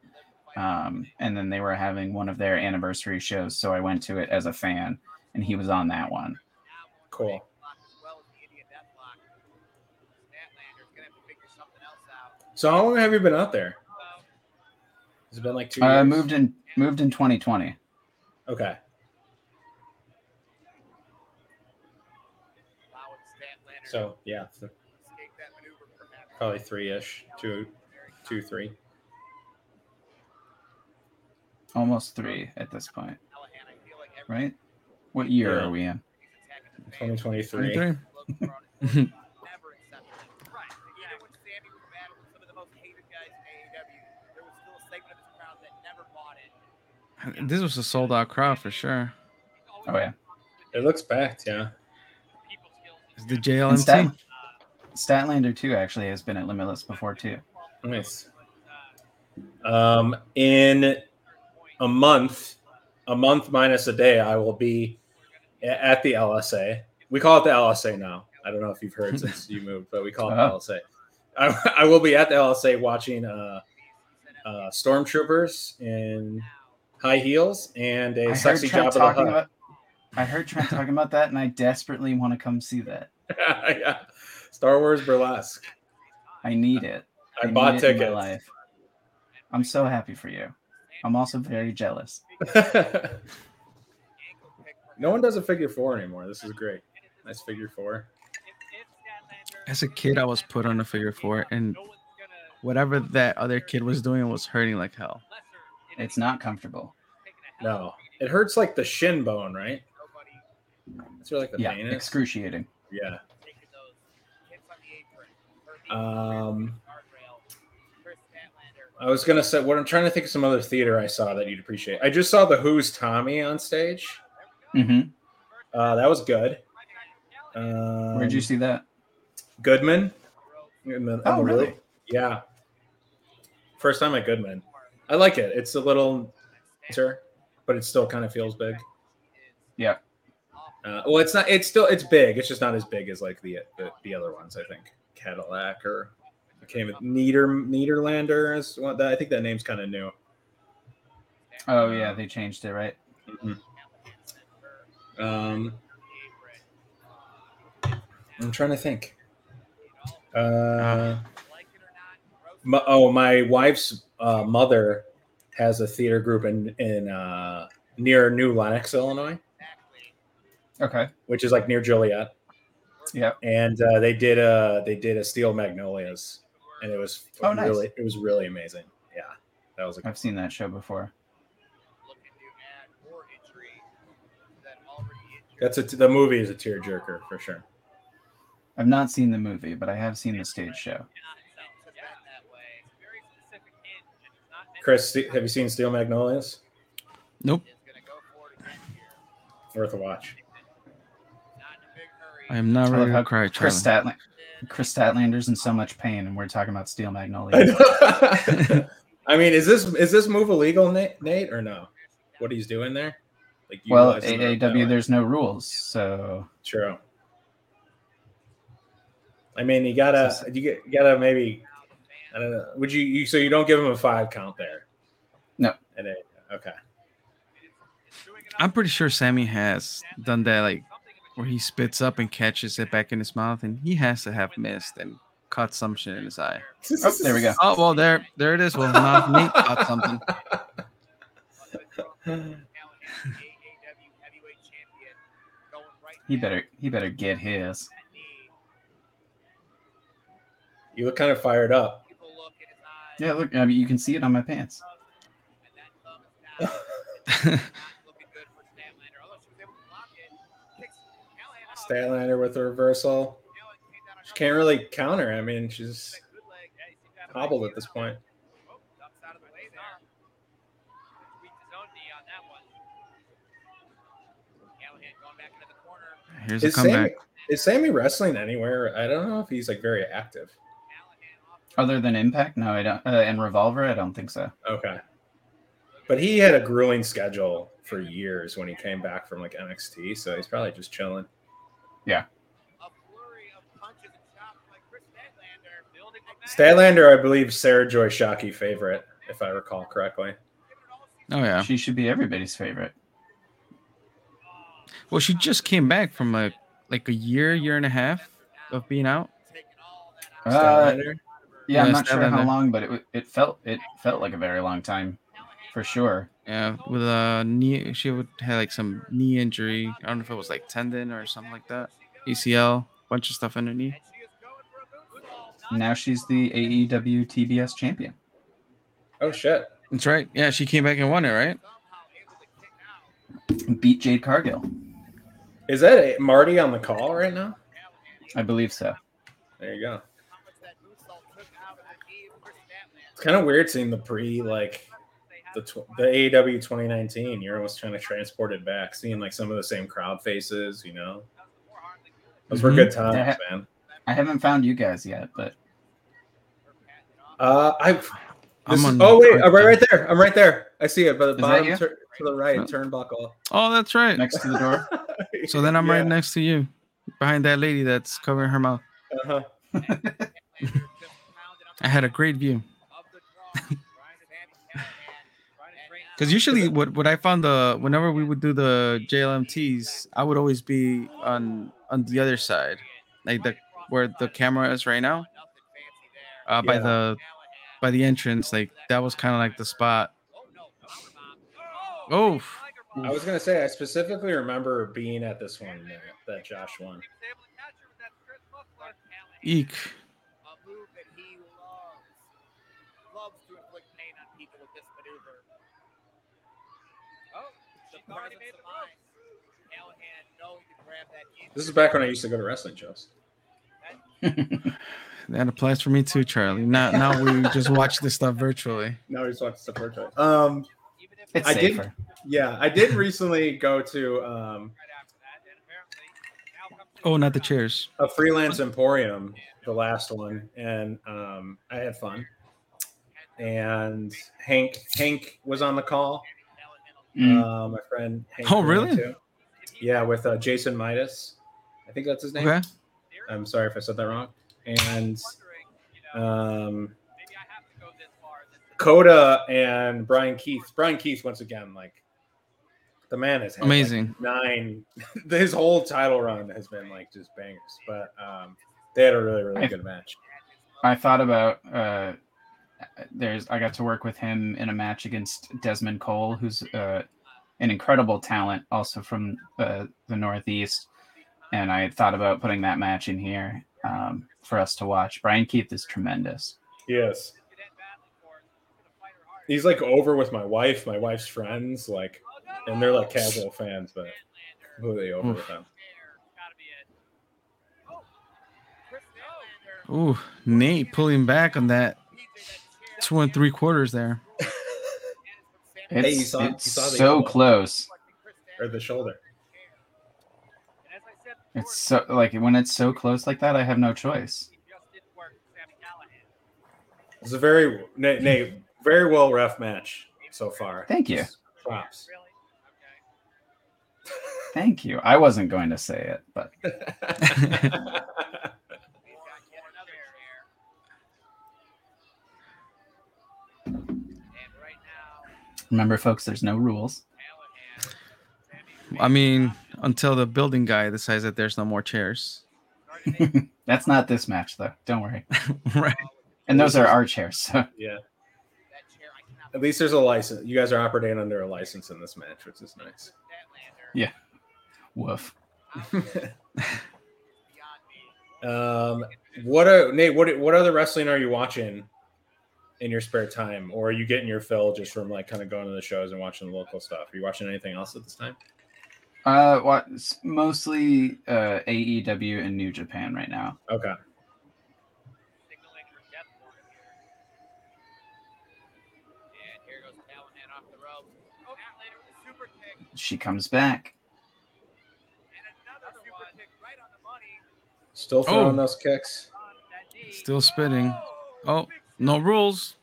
um, and then they were having one of their anniversary shows, so I went to it as a fan, and he was on that one. Cool. So how long have you been out there? Has it been like two years? I uh, moved in moved in twenty twenty. Okay. So yeah, so probably three-ish, two, two, three, almost three at this point, right? What year yeah. are we in? twenty twenty-three. This was a sold-out crowd for sure. Oh yeah, it looks packed. Yeah. The J L M Stat- Statlander too actually has been at Limitless before too. Nice. Um, in a month, a month minus a day, I will be at the L S A. We call it the L S A now. I don't know if you've heard since you moved, but we call it oh. the L S A. I, I will be at the L S A watching uh, uh, Stormtroopers in high heels and a I sexy job of the hut. I heard Trent talking about that, and I desperately want to come see that. Yeah. Star Wars Burlesque. I need it. I, I bought tickets. In my life. I'm so happy for you. I'm also very jealous. No one does a figure four anymore. This is great. Nice figure four. As a kid, I was put on a figure four, and whatever that other kid was doing was hurting like hell. It's not comfortable. No. It hurts like the shin bone, right? That's really like the yeah, pain is. Excruciating. Yeah. Um, I was gonna say what I'm trying to think of some other theater I saw that you'd appreciate. I just saw the Who's Tommy on stage. Mm-hmm. Uh, that was good. Um, Where'd you see that? Goodman. In the, in oh, really? Room. Yeah. First time at Goodman. I like it. It's a little, but it still kind of feels big. Yeah. Uh, well, it's not. It's still. It's big. It's just not as big as like the the, the other ones. I think Cadillac or I can't even Nieder Niederlander is one. That I think that name's kind of new. Oh yeah, they changed it, right? Mm-hmm. Um, I'm trying to think. Uh, my, oh, my wife's uh, mother has a theater group in in uh, near New Lenox, Illinois. Okay, which is like near Joliet. Yeah, and uh, they did a they did a Steel Magnolias, and it was oh, really nice. It was really amazing. Yeah, that was. A I've seen that show before. That's a the movie is a tearjerker for sure. I've not seen the movie, but I have seen the stage show. Chris, have you seen Steel Magnolias? Nope. Worth a watch. I am not ready to cry, Kris Statlander. Kris Statlander's in so much pain, and we're talking about Steel Magnolia. I, I mean, is this is this move illegal, Nate, Nate, or no? What he's doing there? Like, you well, A A W, there's no rules, so true. I mean, you gotta, you gotta maybe. I don't know. Would you, you? So you don't give him a five count there? No. And it, okay. I'm pretty sure Sammy has done that, like where he spits up and catches it back in his mouth, and he has to have missed and caught some shit in his eye. Oh, there we go. Oh well, there, there it is. Well, now Nate caught something. He better, he better get his. You look kind of fired up. Yeah, look, I mean, you can see it on my pants. Statlander with a reversal. She can't really counter. I mean, she's hobbled at this point. Here's is a comeback. Sammy, is Sammy wrestling anywhere? I don't know if he's like very active. Other than Impact, no, I don't. Uh, and Revolver, I don't think so. Okay, but he had a grueling schedule for years when he came back from like N X T, so he's probably just chilling. Yeah. Statlander, I believe, Sarah Joy Shockey favorite, if I recall correctly. Oh yeah, she should be everybody's favorite. Well, she just came back from a like a year, year and a half of being out. Uh, yeah, I'm not sure how long, but it it felt it felt like a very long time, for sure. Yeah, with a knee, she would have like some knee injury. I don't know if it was like tendon or something like that, A C L, bunch of stuff in her knee. Now she's the A E W T B S champion. Oh shit! That's right. Yeah, she came back and won it, right? Beat Jade Cargill. Is that Marty on the call right now? I believe so. There you go. It's kind of weird seeing the pre, like, the the A E W twenty nineteen. You're almost trying to transport it back, seeing, like, some of the same crowd faces, you know? Those mm-hmm. were good times, I ha- man. I haven't found you guys yet, but... Uh, I've... This is, oh, wait, I'm right there. I'm right there. I see it, by the bottom tur- to the right, no. Turnbuckle. Oh, that's right. Next to the door. So then I'm yeah. right next to you, behind that lady that's covering her mouth. Uh-huh. I had a great view. Because usually what, what I found, the whenever we would do the J L M Ts, I would always be on, on the other side, like the where the camera is right now, uh, by yeah. the... By the entrance, like that was kind of like the spot. Oh, I was gonna say I specifically remember being at this one that, that Josh won. Eek. This is back when I used to go to wrestling shows. That applies for me too, Charlie. Now, now we just watch this stuff virtually. Now we just watch stuff virtually. Um, it's I safer. Did, yeah, I did recently go to. Um, oh, not the chairs. A Freelance Emporium, the last one, and um, I had fun. And Hank, Hank was on the call. Mm. Uh, my friend. Hank oh, really? Too. Yeah, with uh, Jason Midas. I think that's his name. Okay. I'm sorry if I said that wrong. And um, Coda and Brian Keith. Brian Keith, once again, like the man is amazing. Like nine, his whole title run has been like just bangers. But um, they had a really, really I, good match. I thought about uh, there's. I got to work with him in a match against Desmond Cole, who's uh, an incredible talent, also from uh, the Northeast. And I thought about putting that match in here. Um, for us to watch. Brian Keith is tremendous. Yes. He's like over with my wife, my wife's friends, like, and they're like casual fans, but who are they over Ooh. With them? Ooh, Nate pulling back on that two and three quarters there. It's, hey, you saw, it's you saw the so elbow. Close. Or the shoulder. It's so, like, when it's so close like that, I have no choice. It's a very, Nate, Nate, very well ref match so far. Thank you. Props. Thank you. I wasn't going to say it, but. Remember, folks, there's no rules. I mean, until the building guy decides that there's no more chairs. That's not this match, though. Don't worry. Right. And those are our chairs. So. Yeah. At least there's a license. You guys are operating under a license in this match, which is nice. Yeah. Woof. um, what are, Nate, what what other wrestling are you watching in your spare time? Or are you getting your fill just from, like, kind of going to the shows and watching the local stuff? Are you watching anything else at this time? Uh, well, it's mostly uh, A E W and New Japan right now. Okay. She comes back. And another super kick right on the money. Still throwing oh. those kicks. Still spinning. Oh, no rules.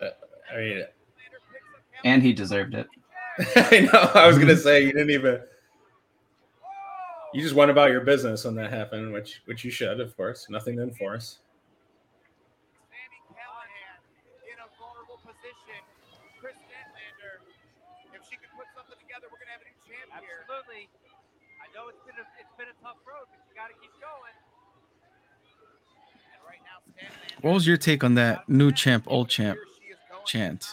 Uh, I mean, and he deserved it. I know. I was gonna say you didn't even. You just went about your business when that happened, which which you should, of course. Nothing to enforce. What was your take on that new champ, old champ chant?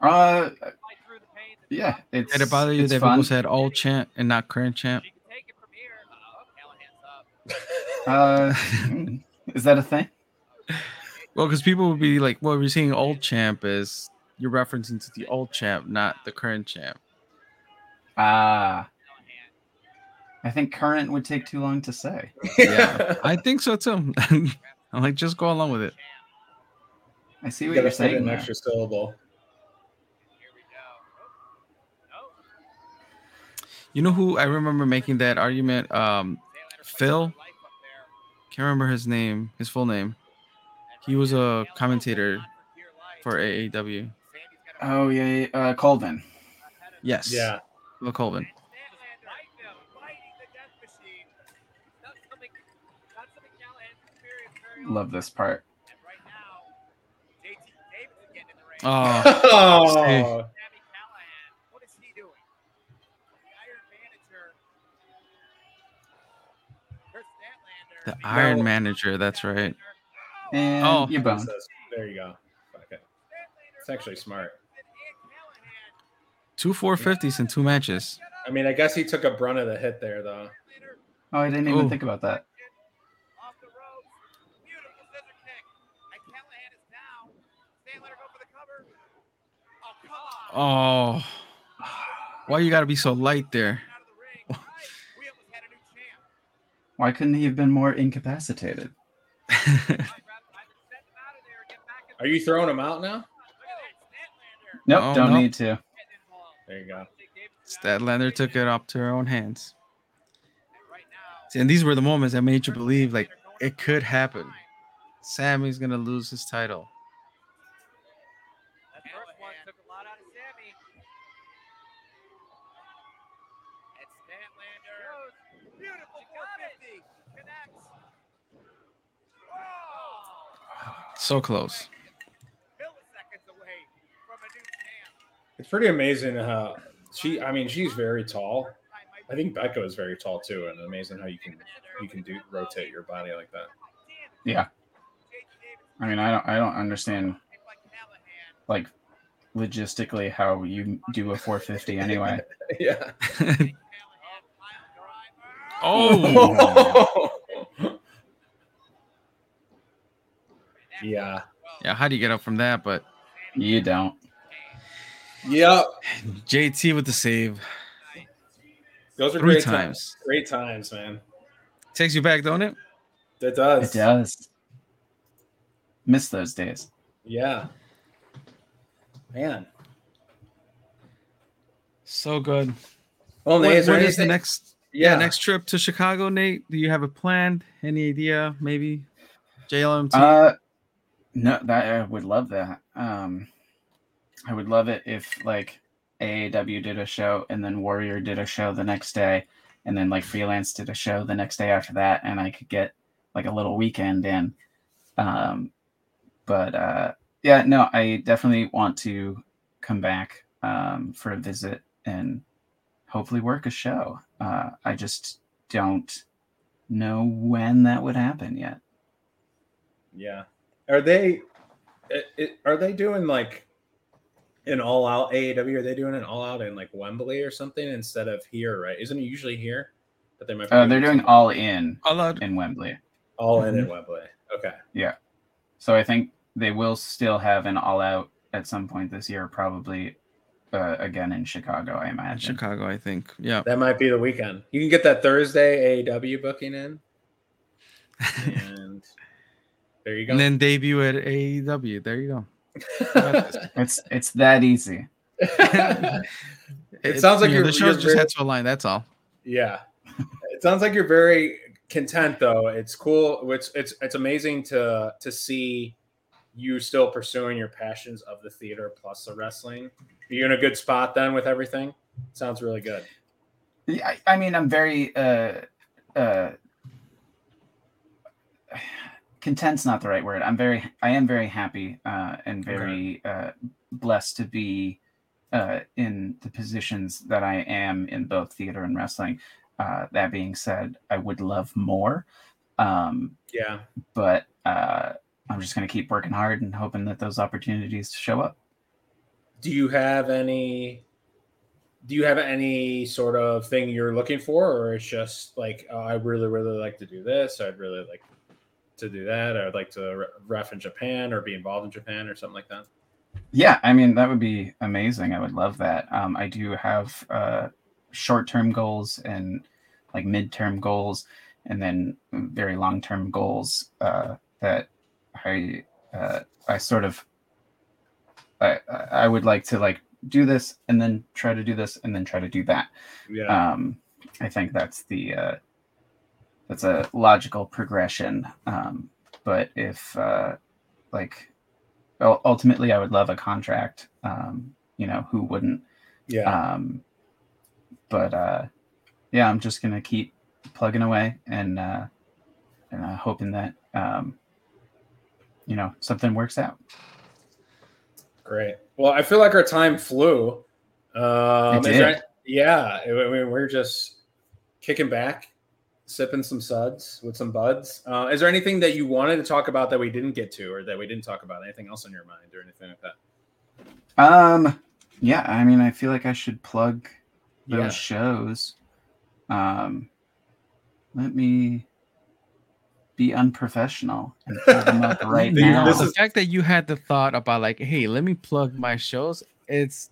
Uh, yeah, it's, did it bother you that fun. People said old champ and not current champ? Uh, is that a thing? Well, because people would be like, well, if you're seeing old champ, is you're referencing to the old champ, not the current champ. Ah. Uh, I think current would take too long to say. Yeah, I think so too. I'm like, just go along with it. I see what you you're saying. An extra syllable. You know who I remember making that argument? Um, Phil. Can't remember his name, his full name. He was a commentator for A A W. Oh yeah, uh, Colvin. Yes. Yeah. Phil Colvin. Love this part. Oh, oh. What is he doing? The Iron Manager. That's right. And oh, you boned. There you go. Okay. It's actually smart. Two four fifties in two matches. I mean, I guess he took a brunt of the hit there, though. Oh, I didn't even Ooh. think about that. Oh, why you gotta be so light there? Why couldn't he have been more incapacitated? Are you throwing him out now? Nope, oh, don't nope. need to. There you go. Statlander took it up to her own hands. See, and these were the moments that made you believe, like, it could happen. Sammy's gonna lose his title. So close. It's pretty amazing how she, I mean, she's very tall. I think Becca is very tall too, and amazing how you can you can do rotate your body like that. Yeah. I mean, I don't I don't understand, like, logistically how you do a four fifty anyway. Yeah. Oh. Yeah. Yeah, how do you get up from that? But you don't. Yep. J T with the save. Those are Three great times. times. Great times, man. Takes you back, don't it? It does. It does. Miss those days. Yeah. Man. So good. Well, Nate, what, is there what is the next? Yeah. yeah, next trip to Chicago, Nate. Do you have it planned? Any idea? Maybe J L M T. Uh, no, that I would love that. Um, I would love it if like A A W did a show and then Warrior did a show the next day, and then like Freelance did a show the next day after that, and I could get like a little weekend in. Um, but uh, yeah, no, I definitely want to come back um, for a visit and hopefully work a show. Uh, I just don't know when that would happen yet. Yeah. Are they, are they doing like an all out A E W? Are they doing an all out in like Wembley or something instead of here? Right. Isn't it usually here? But they might. Uh, they're doing all in, all out in Wembley, all in in Wembley. Okay. Yeah. So I think they will still have an all out at some point this year, probably. Uh, again in Chicago, I imagine. Chicago, I think. Yeah, that might be the weekend. You can get that Thursday A E W booking in, and there you go. And then debut at A E W. There you go. it's it's that easy. it, it sounds like you know, your the show's just very, had to align. That's all. Yeah, it sounds like you're very content, though. It's cool. It's it's it's amazing to to see. You still pursuing your passions of the theater plus the wrestling. Are you in a good spot then with everything? Sounds really good. Yeah, I mean, I'm very uh, uh, content's not the right word. I'm very, I am very happy uh, and very okay. uh, blessed to be uh, in the positions that I am in both theater and wrestling. Uh, that being said, I would love more. Um, yeah, but. Uh, I'm just going to keep working hard and hoping that those opportunities show up. Do you have any, do you have any sort of thing you're looking for, or it's just like, oh, I really, really like to do this. I'd really like to do that. I'd like to re- ref in Japan or be involved in Japan or something like that. Yeah. I mean, that would be amazing. I would love that. Um, I do have uh, short-term goals and like midterm goals and then very long-term goals uh, that, I, uh, I sort of, I, I would like to like do this and then try to do this and then try to do that. Yeah. Um, I think that's the, uh, that's a logical progression. Um, but if, uh, like ultimately I would love a contract, um, you know, who wouldn't? Yeah. Um, but, uh, yeah, I'm just going to keep plugging away and, uh, and uh, hoping that, um, you know, something works out. Great. Well, I feel like our time flew. Um, it did. Right? Yeah. I mean, we're just kicking back, sipping some suds with some buds. Uh, is there anything that you wanted to talk about that we didn't get to, or that we didn't talk about? Anything else on your mind or anything like that? Um, yeah. I mean, I feel like I should plug those yeah. shows. Um, let me... be unprofessional and pull them up right now. This is- the fact that you had the thought about like, hey, let me plug my shows. It's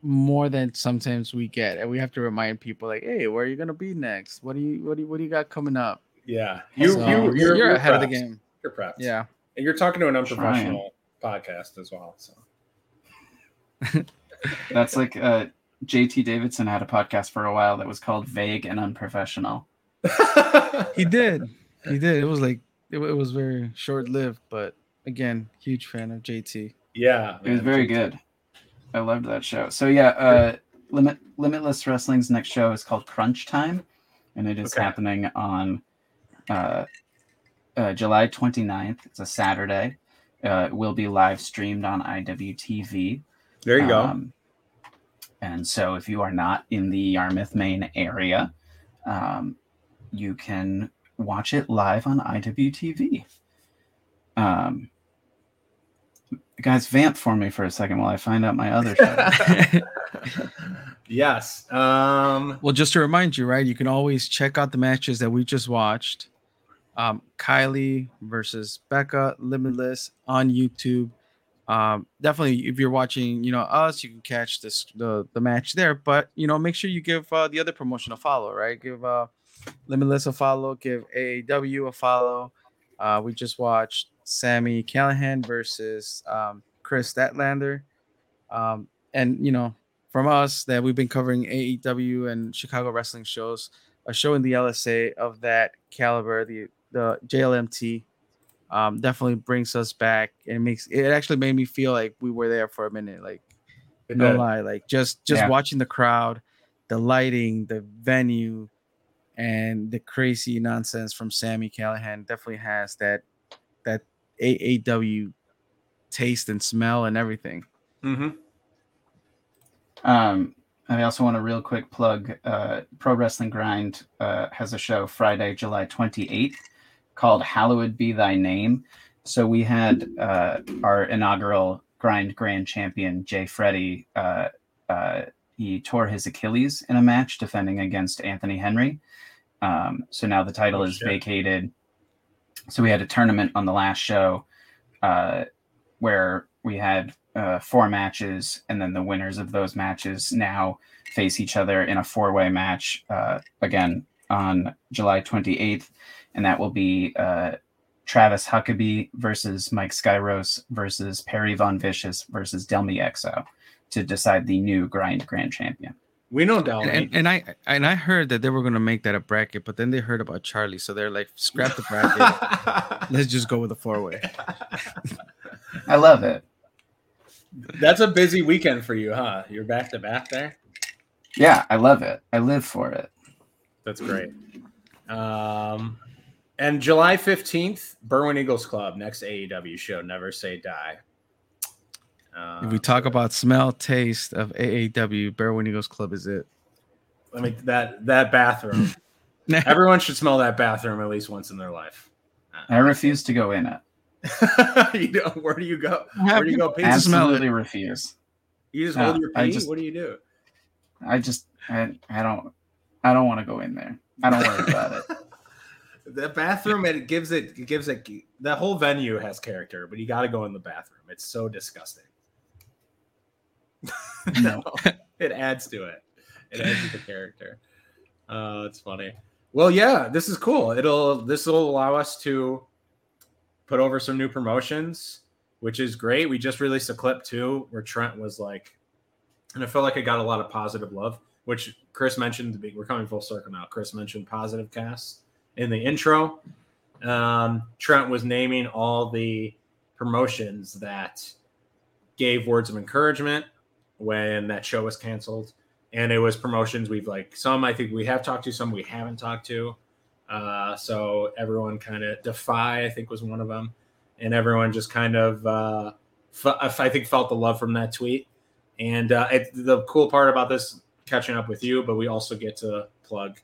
more than sometimes we get, and we have to remind people like, hey, where are you gonna be next? What do you what do you, what do you got coming up? Yeah, you so, you you're, you're, you're ahead prepped. Of the game. You're prepped. Yeah, and you're talking to an unprofessional Trying. podcast as well. So that's like uh, J T Davidson had a podcast for a while that was called Vague and Unprofessional. he did. He did. It was like it, it was very short-lived, but again, huge fan of J T. Yeah, it was very J T. Good. I loved that show. So yeah, uh, Limit Limitless Wrestling's next show is called Crunch Time, and it is okay. happening on uh, uh, July twenty-ninth. It's a Saturday. Uh, it will be live streamed on I W T V. There you um, go. And so, if you are not in the Yarmouth, Maine area, um, you can. Watch it live on I W T V. Um, guys, vamp for me for a second while I find out my other show. Yes. Um, well, just to remind you, right, you can always check out the matches that we just watched. Um, Kylie versus Becca, Limitless on YouTube. Um, definitely, if you're watching, you know, us, you can catch this the, the match there. But, you know, make sure you give uh, the other promotion a follow, right? Give... Uh, Limitless a follow, give A A W a follow. Uh, we just watched Sami Callihan versus um, Kris Statlander. Um, and, you know, from us that we've been covering A E W and Chicago wrestling shows. A show in the L S A of that caliber, the the J L M T, um, definitely brings us back, and it makes it actually made me feel like we were there for a minute. Like, no lie, like just just yeah. watching the crowd, the lighting, the venue, and the crazy nonsense from Sami Callihan definitely has that that A A W taste and smell and everything. Mm-hmm. Um, I also want a real quick plug. Uh, Pro Wrestling Grind uh, has a show Friday, July twenty-eighth called Hallowed Be Thy Name. So we had uh, our inaugural Grind Grand Champion, Jay Freddy. Uh, uh, he tore his Achilles in a match defending against Anthony Henry. Um, so now the title oh, is shit. vacated. So we had a tournament on the last show uh, where we had uh, four matches, and then the winners of those matches now face each other in a four-way match uh, again on July twenty-eighth. And that will be uh, Travis Huckabee versus Mike Skyros versus Perry Von Vicious versus Delmi Exo to decide the new Grind Grand Champion. We know Delmi. And, and I and I heard that they were going to make that a bracket, but then they heard about Charlie. So they're like, scrap the bracket. Let's just go with a four-way. I love it. That's a busy weekend for you, huh? You're back to back there? Yeah, I love it. I live for it. That's great. Um, and July fifteenth, Berwyn Eagles Club, next A E W show, Never Say Die. Um, if we talk about smell, taste of A A W, Berwyn Eagles Club is it. I mean, that, that bathroom. Everyone should smell that bathroom at least once in their life. I refuse to go in it. You know, where do you go? Where do you go? Pee? Absolutely refuse. You just no, hold your pee. Just, what do you do? I just, I, I don't, I don't want to go in there. I don't worry about it. The bathroom, it gives it, it gives it. The whole venue has character, but you got to go in the bathroom. It's so disgusting. No, it adds to it. It adds to the character. Uh, it's funny. Well, yeah, this is cool. It'll, this will allow us to put over some new promotions, which is great. We just released a clip too, where Trent was like, and I felt like I got a lot of positive love, which Chris mentioned. We're coming full circle now. Chris mentioned positive cast in the intro. Um, Trent was naming all the promotions that gave words of encouragement when that show was canceled. And it was promotions we've like, some I think we have talked to, some we haven't talked to. Uh, so everyone kind of Defy, I think, was one of them. And everyone just kind of, uh, f- I think, felt the love from that tweet. And uh, it, the cool part about this, catching up with you, but we also get to plug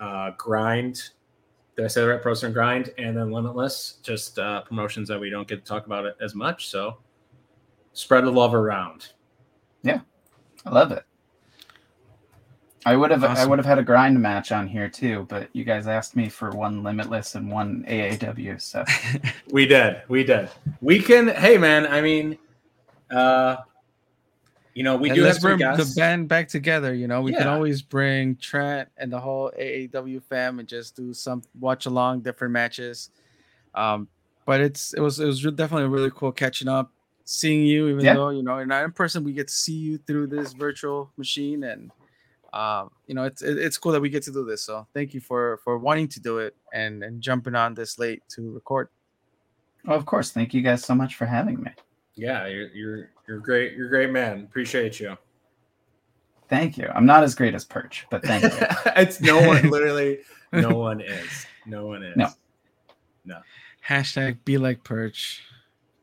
uh, Grind. Did I say that right? Pro Wrestling Grind. And then Limitless, just uh, promotions that we don't get to talk about it as much. So spread the love around. Yeah, I love it. I would have awesome. I would have had a Grind match on here too, but you guys asked me for one Limitless and one A A W, so we did, we did. We can, hey man, I mean, uh, you know, we and do let's have bring the band back together. You know, we yeah. can always bring Trent and the whole A A W fam and just do some watch along, different matches. Um, but it's it was it was definitely really cool catching up, seeing you, even yeah. though you know you're not in person, we get to see you through this virtual machine and. Um, you know, it's it's cool that we get to do this. So thank you for, for wanting to do it and, and jumping on this late to record. Oh, of course. Thank you guys so much for having me. Yeah, you're you're you're great. You're a great man. Appreciate you. Thank you. I'm not as great as Perch, but thank you. It's no one. Literally, no one is. No one is. No. No. Hashtag be like Perch.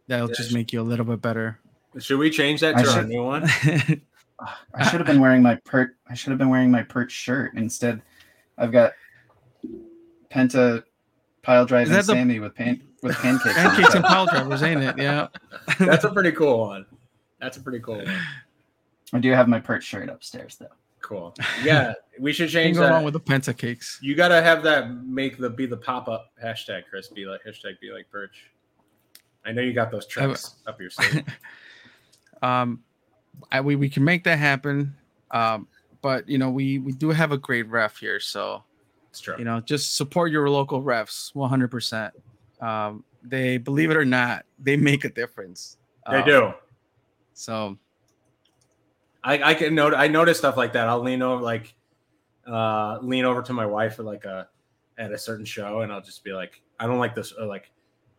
That'll yeah. just make you a little bit better. Should we change that to our new one? I should have been wearing my Perch. I should have been wearing my Perch shirt instead. I've got Penta pile driving Sammy the... with pan with pancakes. Pancakes and pile drivers, ain't it? Yeah, that's a pretty cool one. That's a pretty cool one. I do have my Perch shirt upstairs though. Cool. Yeah, we should change that. Go along with the Penta cakes. You gotta have that. Make the be the pop up hashtag Chris be like hashtag be like Perch. I know you got those tricks I... up your sleeve. um. I, we, we can make that happen, um, but you know we, we do have a great ref here, so it's true. You know, just support your local refs, one hundred percent. Um, they believe it or not, they make a difference. They um, do. So I, I can note. I notice stuff like that. I'll lean over, like, uh, lean over to my wife, or like a at a certain show, and I'll just be like, I don't like this, or like,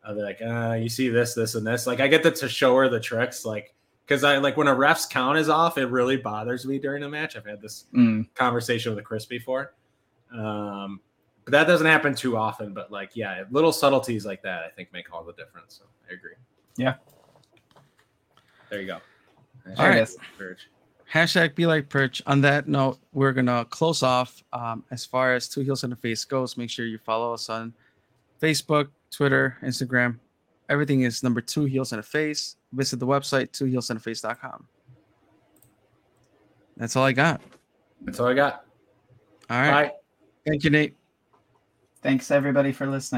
I'll be like, uh, you see this, this, and this. Like, I get to, to show her the tricks, like, because I like when a ref's count is off, it really bothers me during a match. I've had this mm. conversation with Kris before, um, but that doesn't happen too often. But like, yeah, little subtleties like that, I think, make all the difference. So I agree. Yeah. There you go. Hashtag all right. Perch. Hashtag be like Perch. On that note, we're going to close off. Um, as far as Two Heels and a Face goes, make sure you follow us on Facebook, Twitter, Instagram. Everything is number Two Heels and a Face. Visit the website, two heels and a face dot com. That's all I got. That's all I got. All right. Bye. Thank you, Nate. Thanks, everybody, for listening.